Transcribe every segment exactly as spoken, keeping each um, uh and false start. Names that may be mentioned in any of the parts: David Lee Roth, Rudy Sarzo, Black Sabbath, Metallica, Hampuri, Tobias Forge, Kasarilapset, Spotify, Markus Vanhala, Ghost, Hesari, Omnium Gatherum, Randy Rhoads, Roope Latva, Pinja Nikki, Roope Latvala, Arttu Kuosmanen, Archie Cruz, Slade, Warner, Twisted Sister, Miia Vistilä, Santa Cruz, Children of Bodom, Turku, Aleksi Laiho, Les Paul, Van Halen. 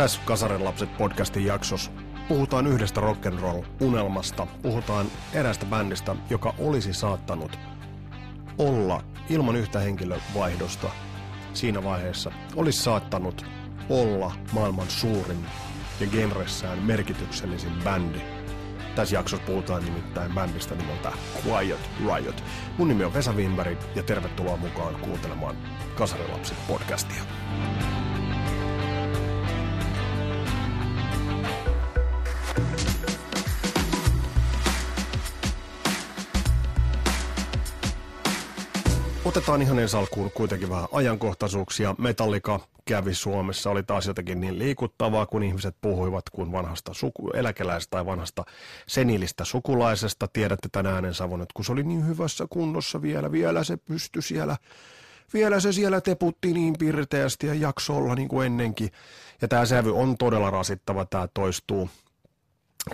Tässä Kasarilapset podcastin jaksossa puhutaan yhdestä rock'n'roll-unelmasta, puhutaan erästä bändistä, joka olisi saattanut olla ilman yhtä henkilövaihdosta siinä vaiheessa, olisi saattanut olla maailman suurin ja genressään merkityksellisin bändi. Tässä jaksossa puhutaan nimittäin bändistä nimeltä Quiet Riot. Mun nimi on Vesa Vinberg ja tervetuloa mukaan kuuntelemaan Kasarilapset podcastia. Otetaan ihan ensi alkuun kuitenkin vähän ajankohtaisuuksia. Metallica kävi Suomessa, oli taas jotenkin niin liikuttavaa, kun ihmiset puhuivat kuin vanhasta suku- eläkeläisestä tai vanhasta senilistä sukulaisesta. Tiedätte tän äänensavun, että kun se oli niin hyvässä kunnossa vielä, vielä se pystyi siellä, vielä se siellä teputti niin pirteästi ja jakso olla niin kuin ennenkin. Ja tämä sävy on todella rasittava, tämä toistuu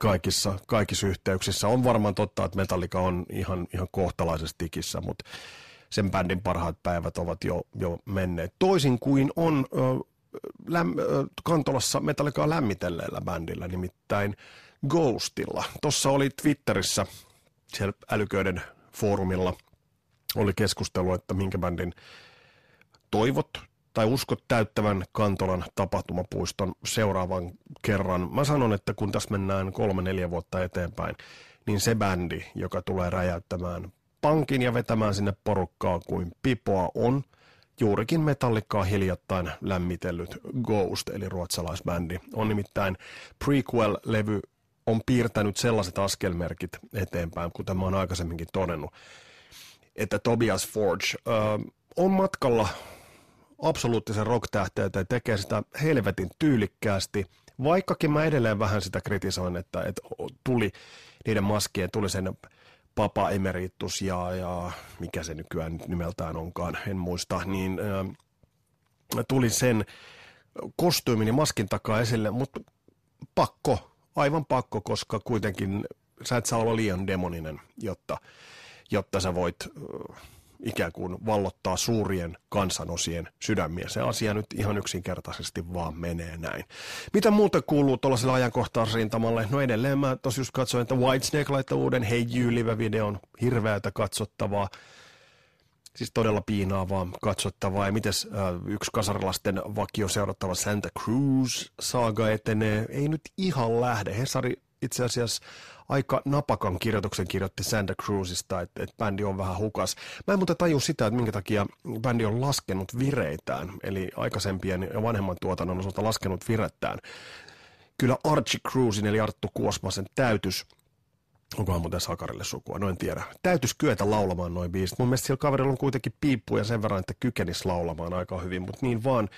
kaikissa, kaikissa yhteyksissä. On varmaan totta, että Metallica on ihan, ihan kohtalaisesti tikissä, mutta sen bändin parhaat päivät ovat jo, jo menneet. Toisin kuin on ö, läm, ö, Kantolassa Metallicaa lämmitelleellä bändillä, nimittäin Ghostilla. Tuossa oli Twitterissä, siellä älyköiden foorumilla, oli keskustelu, että minkä bändin toivot tai uskot täyttävän Kantolan tapahtumapuiston seuraavan kerran. Mä sanon, että kun tässä mennään kolme, neljä vuotta eteenpäin, niin se bändi, joka tulee räjäyttämään pankin ja vetämään sinne porukkaa kuin pipoa, on juurikin Metallicaa hiljattain lämmitellyt Ghost, eli ruotsalaisbändi. On nimittäin prequel-levy on piirtänyt sellaiset askelmerkit eteenpäin, kuten mä oon aikaisemminkin todennut, että Tobias Forge äh, on matkalla absoluuttisen rock-tähteyteen, tekee sitä helvetin tyylikkäästi, vaikkakin mä edelleen vähän sitä kritisoin, että, että tuli niiden maskien, tuli sen Papa Emeritus ja, ja mikä se nykyään nimeltään onkaan, en muista, niin ä, tuli sen kostyymin ja maskin takaa esille, mutta pakko, aivan pakko, koska kuitenkin sä et saa olla liian demoninen, jotta, jotta sä voit ä, ikään kuin vallottaa suurien kansanosien sydämiä. Se asia nyt ihan yksinkertaisesti vaan menee näin. Mitä muuta kuuluu tuollaiselle ajankohtaisrintamalle? No edelleen mä tosi just katsoin, että Whitesnake laittoi uuden Hey You-live-videon, hirveätä katsottavaa, siis todella piinaavaa katsottavaa. Ja mites äh, yksi kasarilasten vakio seurattava Santa Cruz -saaga etenee? Ei nyt ihan lähde. Hesari itse asiassa aika napakan kirjoituksen kirjoitti Santa Cruzista, että, että bändi on vähän hukas. Mä en muuten taju sitä, että minkä takia bändi on laskenut vireitään, eli aikaisempien ja vanhemman tuotannon osalta laskenut virettään. Kyllä Archie Cruzin, eli Arttu Kuosmasen täytys, onkohan muuten Sakarille sukua, no en tiedä, täytys kyetä laulamaan noin biisit. Mun mielestä sillä kaverilla on kuitenkin piippuja sen verran, että kykenisi laulamaan aika hyvin, mutta niin vaan,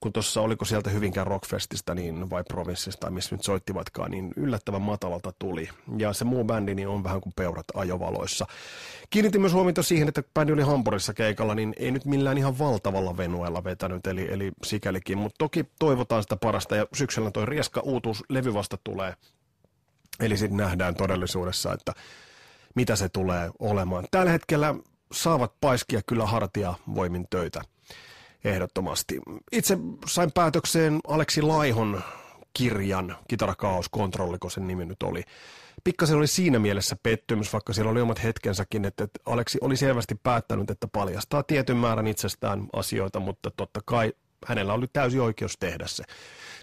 kun tuossa oliko sieltä Hyvinkään Rockfestistä niin, vai provinssista tai missä nyt soittivatkaan, niin yllättävän matalalta tuli. Ja se muu bändi niin on vähän kuin peurat ajovaloissa. Kiinnitin myös huomiota siihen, että kun bändi oli Hampurissa keikalla, niin ei nyt millään ihan valtavalla venueella vetänyt, eli, eli sikälikin. Mutta toki toivotaan sitä parasta, ja syksyllä toi rieska uutuus levy vasta tulee. Eli sitten nähdään todellisuudessa, että mitä se tulee olemaan. Tällä hetkellä saavat paiskia kyllä hartia voimin töitä ehdottomasti. Itse sain päätökseen Aleksi Laihon kirjan, Kitarakaos-kontrolli, kun sen nimi nyt oli. Pikkasen oli siinä mielessä pettymys, vaikka siellä oli omat hetkensäkin, että Aleksi oli selvästi päättänyt, että paljastaa tietyn määrän itsestään asioita, mutta totta kai hänellä oli täysi oikeus tehdä se.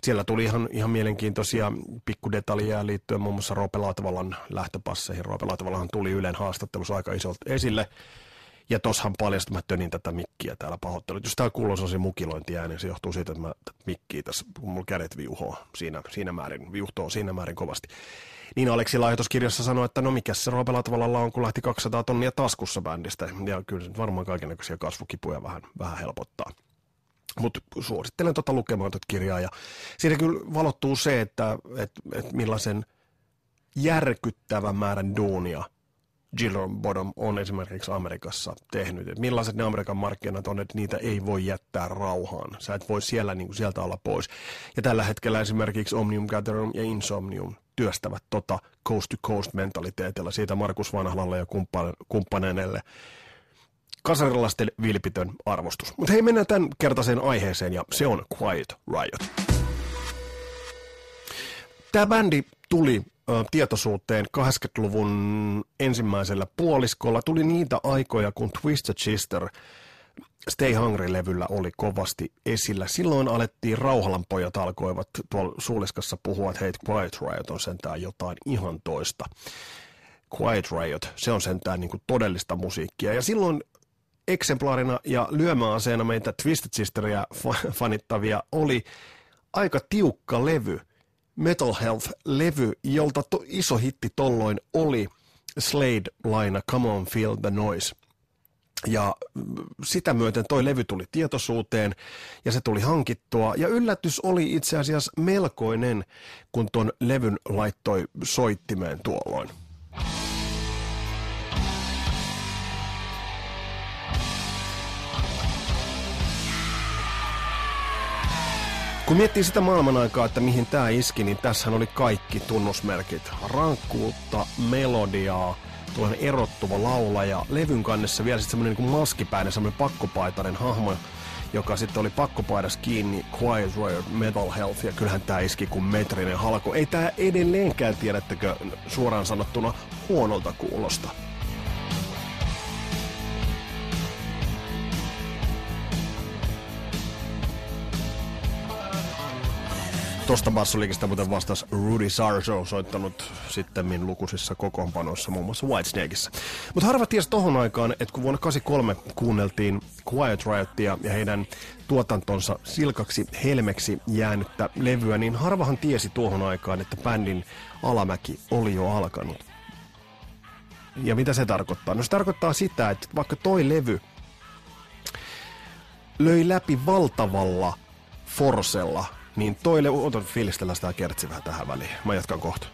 Siellä tuli ihan, ihan mielenkiintoisia pikkudetaljeja liittyen muun muassa Roope Latvalan lähtöpasseihin. Roope Latvalahan tuli Ylen haastattelussa aika isolta esille. Ja tossahan paljastui, mä tönin tätä mikkiä täällä pahoittelut. Jos tää kuuluu sellaisen mukilointiääni, niin se johtuu siitä, että mä mikkiä tässä, kun mulla kädet viuhoo siinä, siinä määrin, viuhtoo siinä määrin kovasti. Niin Aleksi Laiho tuossa kirjassa sanoi, että no mikäs se Roope Latvalalla on, kun lähti kaksisataa tonnia taskussa bändistä. Ja kyllä se varmaan kaikennäköisiä kasvukipuja vähän, vähän helpottaa. Mutta suosittelen tuota lukemaan tuota kirjaa, ja siinä kyllä valottuu se, että et, et millaisen järkyttävän määrän duunia Children of Bodom on esimerkiksi Amerikassa tehnyt. Et millaiset ne Amerikan markkinat on, että niitä ei voi jättää rauhaan. Sä et voi siellä, niin kuin sieltä olla pois. Ja tällä hetkellä esimerkiksi Omnium Gatherum ja Insomnium työstävät tota coast to coast -mentaliteetillä. Siitä Markus Vanhalalle ja kumppaneille kasarilaisten vilpitön arvostus. Mutta hei, mennään tämän kertaiseen aiheeseen, ja se on Quiet Riot. Tämä bändi tuli tietoisuuteen kahdeksankymmentäluvun ensimmäisellä puoliskolla. Tuli niitä aikoja, kun Twisted Sister Stay Hungry-levyllä oli kovasti esillä. Silloin alettiin, Rauhalanpojat alkoivat tuolla Suuliskassa puhua, että hei, Quiet Riot on sentään jotain ihan toista. Quiet Riot, se on sentään niin kuin todellista musiikkia. Ja silloin eksemplaarina ja lyömäaseena meitä Twisted Sisteria fanittavia oli aika tiukka levy, Metal Health-levy, jolta to, iso hitti tolloin oli Slade-laina Come on, Feel the Noise. Ja sitä myöten toi levy tuli tietoisuuteen ja se tuli hankittua. Ja yllätys oli itse asiassa melkoinen, kun ton levyn laittoi soittimeen tuolloin. Kun miettii sitä maailman aikaa, että mihin tämä iski, niin tässähän oli kaikki tunnusmerkit. Rankkuutta, melodiaa, tuollainen erottuva laulaja, levyn kannessa vielä sitten semmoinen niin maskipäinen, semmoinen pakkopaitainen hahmo, joka sitten oli pakkopaidas kiinni, Quiet Riot, Metal Health, ja kyllähän tämä iski kuin metrinen halko. Ei tämä edelleenkään, tiedättekö, suoraan sanottuna huonolta kuulosta. Tuosta bassolikista muuten vastasi Rudy Sarzo, soittanut sittemmin lukuisissa kokoonpanoissa, muun muassa Whitesnakeissa. Mutta harva tiesi tohon aikaan, että kun vuonna kahdeksankymmentäkolme kuunneltiin Quiet Riotia ja heidän tuotantonsa silkaksi helmeksi jäänyttä levyä, niin harvahan tiesi tuohon aikaan, että bändin alamäki oli jo alkanut. Ja mitä se tarkoittaa? No se tarkoittaa sitä, että vaikka toi levy löi läpi valtavalla forsella, niin toille, otan fiilistellään sitä kertsi vähän tähän väliin. Mä jatkan kohta.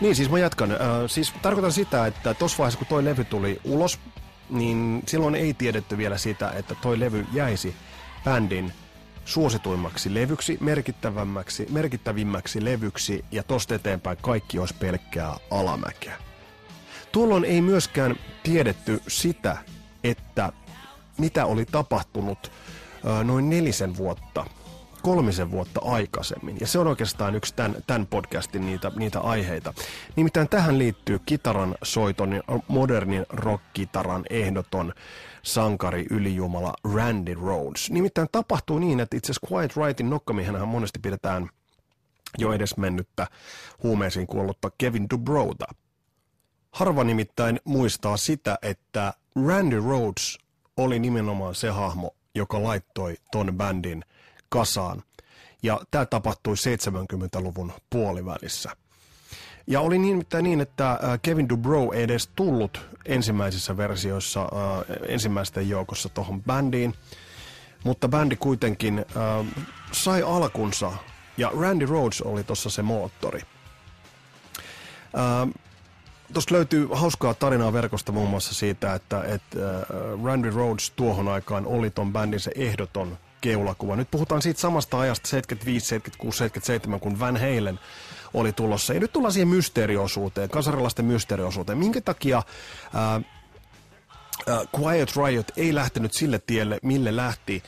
Niin siis mä jatkan. Äh, siis tarkoitan sitä, että tossa vaiheessa kun toi levy tuli ulos, niin silloin ei tiedetty vielä sitä, että toi levy jäisi bändin suosituimmaksi levyksi, merkittävämmäksi, merkittävimmäksi levyksi, ja tosta eteenpäin kaikki olisi pelkkää alamäkeä. Tuolloin ei myöskään tiedetty sitä, että mitä oli tapahtunut noin nelisen vuotta, kolmisen vuotta aikaisemmin. Ja se on oikeastaan yksi tämän, tämän podcastin niitä, niitä aiheita. Nimittäin tähän liittyy kitaran soiton ja modernin rock-kitaran ehdoton sankari ylijumala Randy Rhoads. Nimittäin tapahtuu niin, että itse asiassa Quiet Riotin nokkamiehenähän monesti pidetään jo edesmennyttä huumeisiin kuollutta Kevin Dubrowta. Harva nimittäin muistaa sitä, että Randy Rhoads oli nimenomaan se hahmo, joka laittoi ton bändin kasaan. Ja tämä tapahtui seitsemänkymmentäluvun puolivälissä. Ja oli nimittäin niin, että Kevin Dubrow ei edes tullut ensimmäisissä versioissa, ensimmäisten joukossa tohon bändiin. Mutta bändi kuitenkin sai alkunsa, ja Randy Rhoads oli tossa se moottori. Tuosta löytyy hauskaa tarinaa verkosta muun muassa siitä, että et, äh, Randy Rhoads tuohon aikaan oli ton bändin se ehdoton keulakuva. Nyt puhutaan siitä samasta ajasta seitsemänkymmentäviisi, seitsemänkymmentäkuusi, seitsemänkymmentäseitsemän, kun Van Halen oli tulossa. Ja nyt tullaan siihen mysteeriosuuteen, kasarilaisten mysteeriosuuteen. Minkä takia äh, äh, Quiet Riot ei lähtenyt sille tielle, mille lähti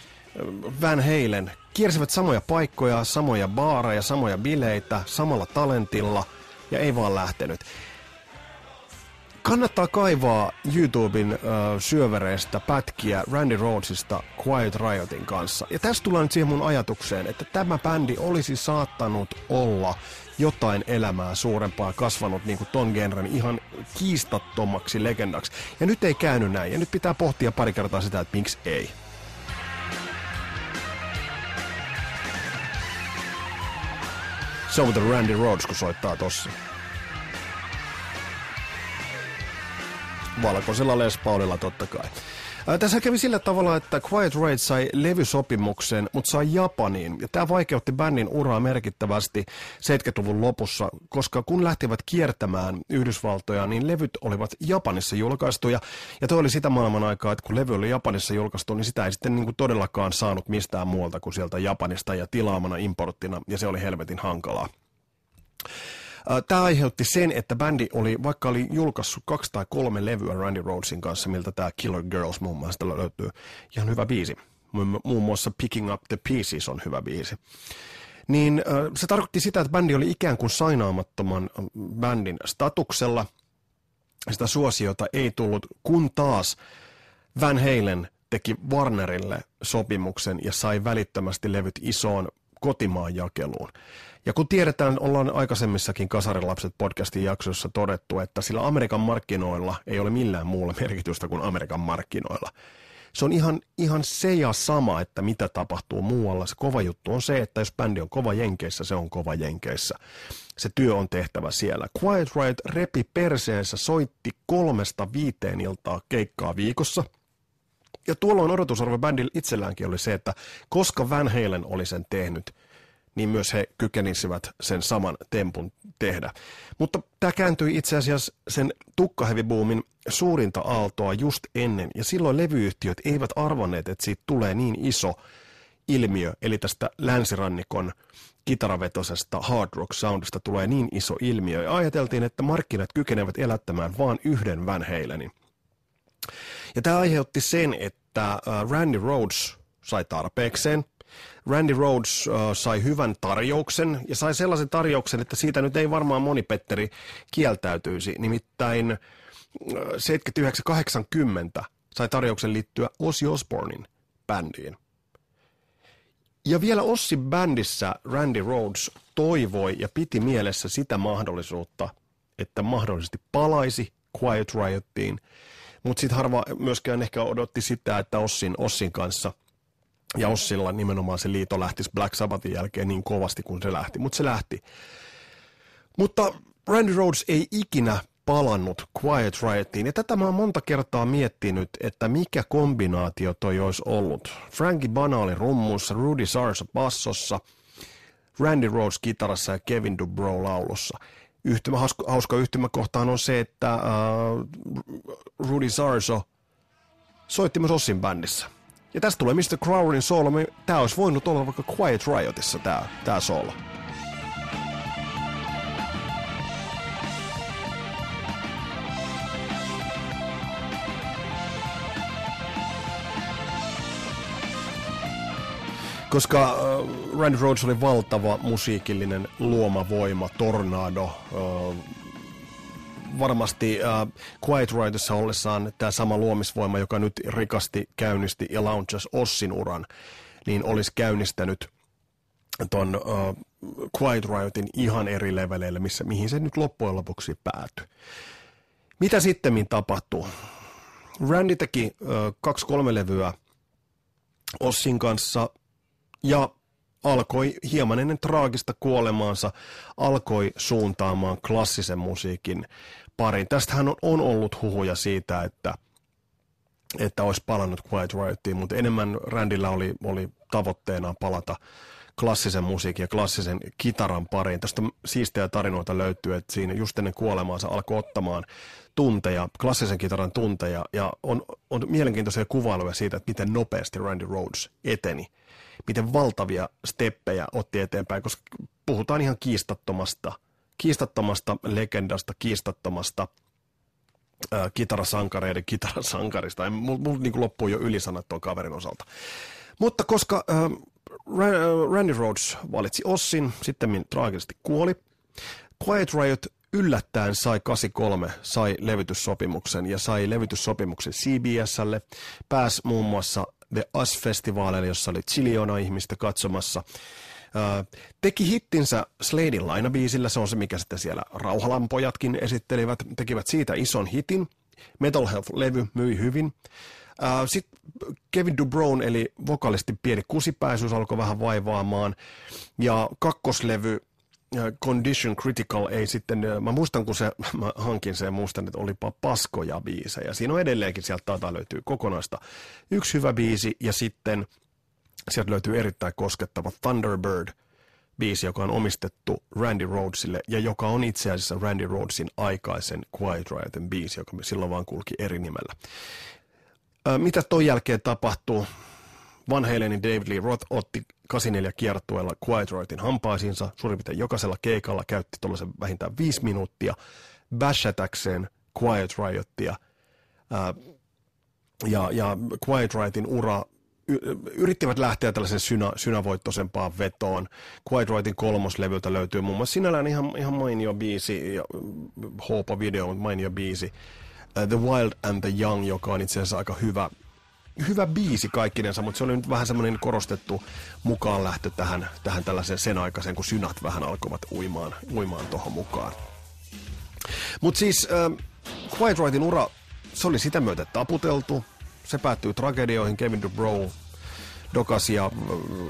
Van Halen? Kiersivät samoja paikkoja, samoja baareja, samoja bileitä, samalla talentilla, ja ei vaan lähtenyt. Kannattaa kaivaa YouTuben äh, syövereistä pätkiä Randy Rhoadsista Quiet Riotin kanssa. Ja tässä tullaan nyt siihen mun ajatukseen, että tämä bändi olisi saattanut olla jotain elämää suurempaa, kasvanut niin kuin ton genren ihan kiistattomaksi legendaksi. Ja nyt ei käynyt näin, ja nyt pitää pohtia pari kertaa sitä, että miksi ei. Se on muuten Randy Rhoads, kun soittaa tossa. Valkoisella Les Paulilla totta kai. Ää, tässä kävi sillä tavalla, että Quiet Riot sai levysopimuksen, mutta sai Japaniin. Ja tämä vaikeutti bändin uraa merkittävästi seitsemänkymmentäluvun lopussa, koska kun lähtivät kiertämään Yhdysvaltoja, niin levyt olivat Japanissa julkaistuja. Ja toi oli sitä maailman aikaa, että kun levy oli Japanissa julkaistu, niin sitä ei sitten niin kuin todellakaan saanut mistään muualta kuin sieltä Japanista ja tilaamana importtina, ja se oli helvetin hankalaa. Tämä aiheutti sen, että bändi oli, vaikka oli julkaissut kaksi tai kolme levyä Randy Rhoadsin kanssa, miltä tämä Killer Girls muun muassa löytyy, ihan hyvä biisi. Muun muassa Picking Up the Pieces on hyvä biisi. Niin se tarkoitti sitä, että bändi oli ikään kuin sainaamattoman bändin statuksella. Sitä suosiota ei tullut, kun taas Van Halen teki Warnerille sopimuksen ja sai välittömästi levyt isoon kotimaan jakeluun. Ja kun tiedetään, ollaan aikaisemmissakin Kasarilapset podcastin jaksossa todettu, että sillä Amerikan markkinoilla ei ole millään muulla merkitystä kuin Amerikan markkinoilla. Se on ihan, ihan se ja sama, että mitä tapahtuu muualla. Se kova juttu on se, että jos bändi on kova jenkeissä, se on kova jenkeissä. Se työ on tehtävä siellä. Quiet Riot repi perseensä, soitti kolmesta viiteen iltaa keikkaa viikossa. Ja tuolloin odotusarvo bändillä itselläänkin oli se, että koska Van Halen oli sen tehnyt, niin myös he kykenisivät sen saman tempun tehdä. Mutta tämä kääntyi itse asiassa sen tukkahevibuumin suurinta aaltoa just ennen, ja silloin levyyhtiöt eivät arvanneet, että siitä tulee niin iso ilmiö, eli tästä länsirannikon kitaravetosesta hard rock soundista tulee niin iso ilmiö, ja ajateltiin, että markkinat kykenevät elättämään vain yhden Van Halenin. Ja tämä aiheutti sen, että Randy Rhoads sai tarpeekseen. Randy Rhoads äh, sai hyvän tarjouksen ja sai sellaisen tarjouksen, että siitä nyt ei varmaan moni Petteri kieltäytyisi. Nimittäin äh, seitsemänkymmentäyhdeksän kahdeksankymmentä sai tarjouksen liittyä Ozzy Osbournen bändiin. Ja vielä Ossin bändissä Randy Rhoads toivoi ja piti mielessä sitä mahdollisuutta, että mahdollisesti palaisi Quiet Riotiin. Mutta sitten harva myöskään ehkä odotti sitä, että Ossin, Ossin kanssa ja Ossilla nimenomaan se liito lähtisi Black Sabbathin jälkeen niin kovasti kuin se lähti, mutta se lähti. Mutta Randy Rhoads ei ikinä palannut Quiet Riotiin, ja tätä mä oon monta kertaa miettinyt, että mikä kombinaatio toi olisi ollut. Frankie Banali rummuissa, Rudy Sarzo bassossa, Randy Rhoads kitarassa ja Kevin Dubrow laulussa. Yhtymä, hauska yhtymäkohtaan on se, että uh, Rudy Sarzo soitti myös Ossin bändissä. Ja tästä tulee mister Crowderin soolo. Tää olisi voinut olla vaikka Quiet Riotissa tää, tää soolo. Koska äh, Randy Rhoads oli valtava musiikillinen luomavoima, tornado, äh, varmasti äh, Quiet Riotissa ollessaan tämä sama luomisvoima, joka nyt rikasti, käynnisti ja launchasi Ossin uran, niin olisi käynnistänyt ton äh, Quiet Riotin ihan eri leveleillä, missä, mihin se nyt loppujen lopuksi päätyi. Mitä sittemmin tapahtuu? Randy teki äh, kaksi kolme levyä Ossin kanssa ja alkoi hieman ennen traagista kuolemaansa, alkoi suuntaamaan klassisen musiikin pariin. Tästähän on, on ollut huhuja siitä, että, että olisi palannut Quiet Riotiin, mutta enemmän Randyllä oli, oli tavoitteena palata klassisen musiikin ja klassisen kitaran pariin. Tästä siistejä tarinoita löytyy, että siinä just ennen kuolemaansa alkoi ottamaan tunteja, klassisen kitaran tunteja, ja on, on mielenkiintoisia kuvailuja siitä, että miten nopeasti Randy Rhoads eteni. Miten valtavia steppejä otti eteenpäin, koska puhutaan ihan kiistattomasta, kiistattomasta legendasta, kiistattomasta ää, kitarasankareiden kitarasankarista. En, mulla mul, niin loppuu jo ylisanat tuon kaverin osalta. Mutta koska ää, Randy Rhoads valitsi Ossin, sittemmin traagisesti kuoli, Quiet Riot yllättäen sai kahdeksankymmentäkolme, sai levytyssopimuksen ja sai levytyssopimuksen C B S:lle, pääsi muun muassa The Us-festivaaleilla, jossa oli chiliona ihmistä katsomassa. Öö, teki hittinsä Sladen lainabiisillä, se on se, mikä sitten siellä Rauhalampojatkin esittelivät, tekivät siitä ison hitin. Metal Health-levy myi hyvin. Öö, sitten Kevin Dubrown, eli vokalistin pieni kusipäisyys, alkoi vähän vaivaamaan. Ja kakkoslevy Condition Critical ei sitten, mä muistan kun se, mä hankin sen ja muistan, että olipa paskoja biisejä. Siinä on edelleenkin, sieltä taitaa löytyy kokonaista yksi hyvä biisi ja sitten sieltä löytyy erittäin koskettava Thunderbird-biisi, joka on omistettu Randy Rhoadsille ja joka on itse asiassa Randy Rhoadsin aikaisen Quiet Riotin biisi, joka silloin vaan kulki eri nimellä. Mitä ton jälkeen tapahtuu? Van Halenin David Lee Roth otti kahdeksankymmentäneljä kiertueella Quiet Riotin hampaisiinsa. Suurin piirtein jokaisella keikalla käytti tuollaisen vähintään viisi minuuttia bashatäkseen Quiet Riotia. Ää, ja, ja Quiet Riotin ura y, yrittivät lähteä tällaisen synä, synävoittoisempaan vetoon. Quiet Riotin kolmoslevyltä löytyy muun muassa sinällään ihan, ihan mainio biisi, ja hoopa video, mutta mainio biisi. The Wild and the Young, joka on itse asiassa aika hyvä, hyvä biisi kaikkinensa, mutta se oli nyt vähän semmoinen korostettu mukaan lähtö tähän, tähän tällaiseen sen aikaiseen, kun synät vähän alkoivat uimaan, uimaan tuohon mukaan. Mutta siis äh, Quiet Riotin ura, se oli sitä myötä taputeltu. Se päättyi tragedioihin. Kevin Dubrow dokasi ja äh,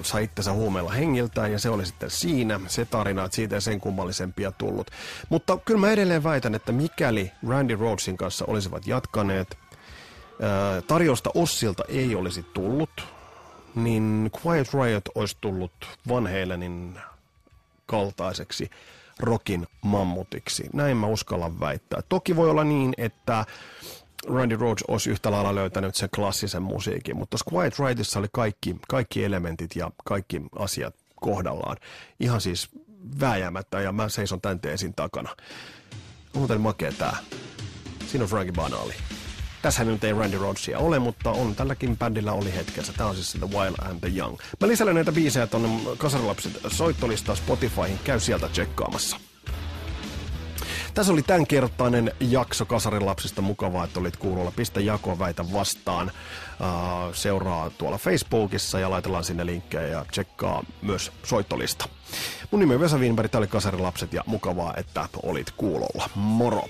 sai itsensä huumeilla hengiltään, ja se oli sitten siinä se tarina, että siitä ei sen kummallisempia tullut. Mutta kyllä mä edelleen väitän, että mikäli Randy Rhoadsin kanssa olisivat jatkaneet, äh, tarjousta Ossilta ei olisi tullut, niin Quiet Riot olisi tullut Van Halenin kaltaiseksi rockin mammutiksi. Näin mä uskallan väittää. Toki voi olla niin, että Randy Rhoads olisi yhtä lailla löytänyt sen klassisen musiikin, mutta Quiet Riotissa oli kaikki, kaikki elementit ja kaikki asiat kohdallaan. Ihan siis vääjäämättä, ja mä seison tän teesin takana. Muuten makea tää. Siinä on Frankie Banali. Tässähän nyt ei Randy Rhoadsia ole, mutta on tälläkin bändillä oli hetkensä. Tää on siis The Wild and the Young. Mä lisäilen näitä biisejä tonne Kasarilapset soittolistaan Spotifyhin. Käy sieltä tsekkaamassa. Tässä oli tämänkertainen jakso Kasarilapsista. Mukavaa, että olit kuulolla. Pistä jakoa, väitä vastaan. Seuraa tuolla Facebookissa ja laitellaan sinne linkkejä ja tsekkaa myös soittolista. Mun nimi on Vesa Vinberg, tää oli Kasarilapset ja mukavaa, että olit kuulolla. Moro!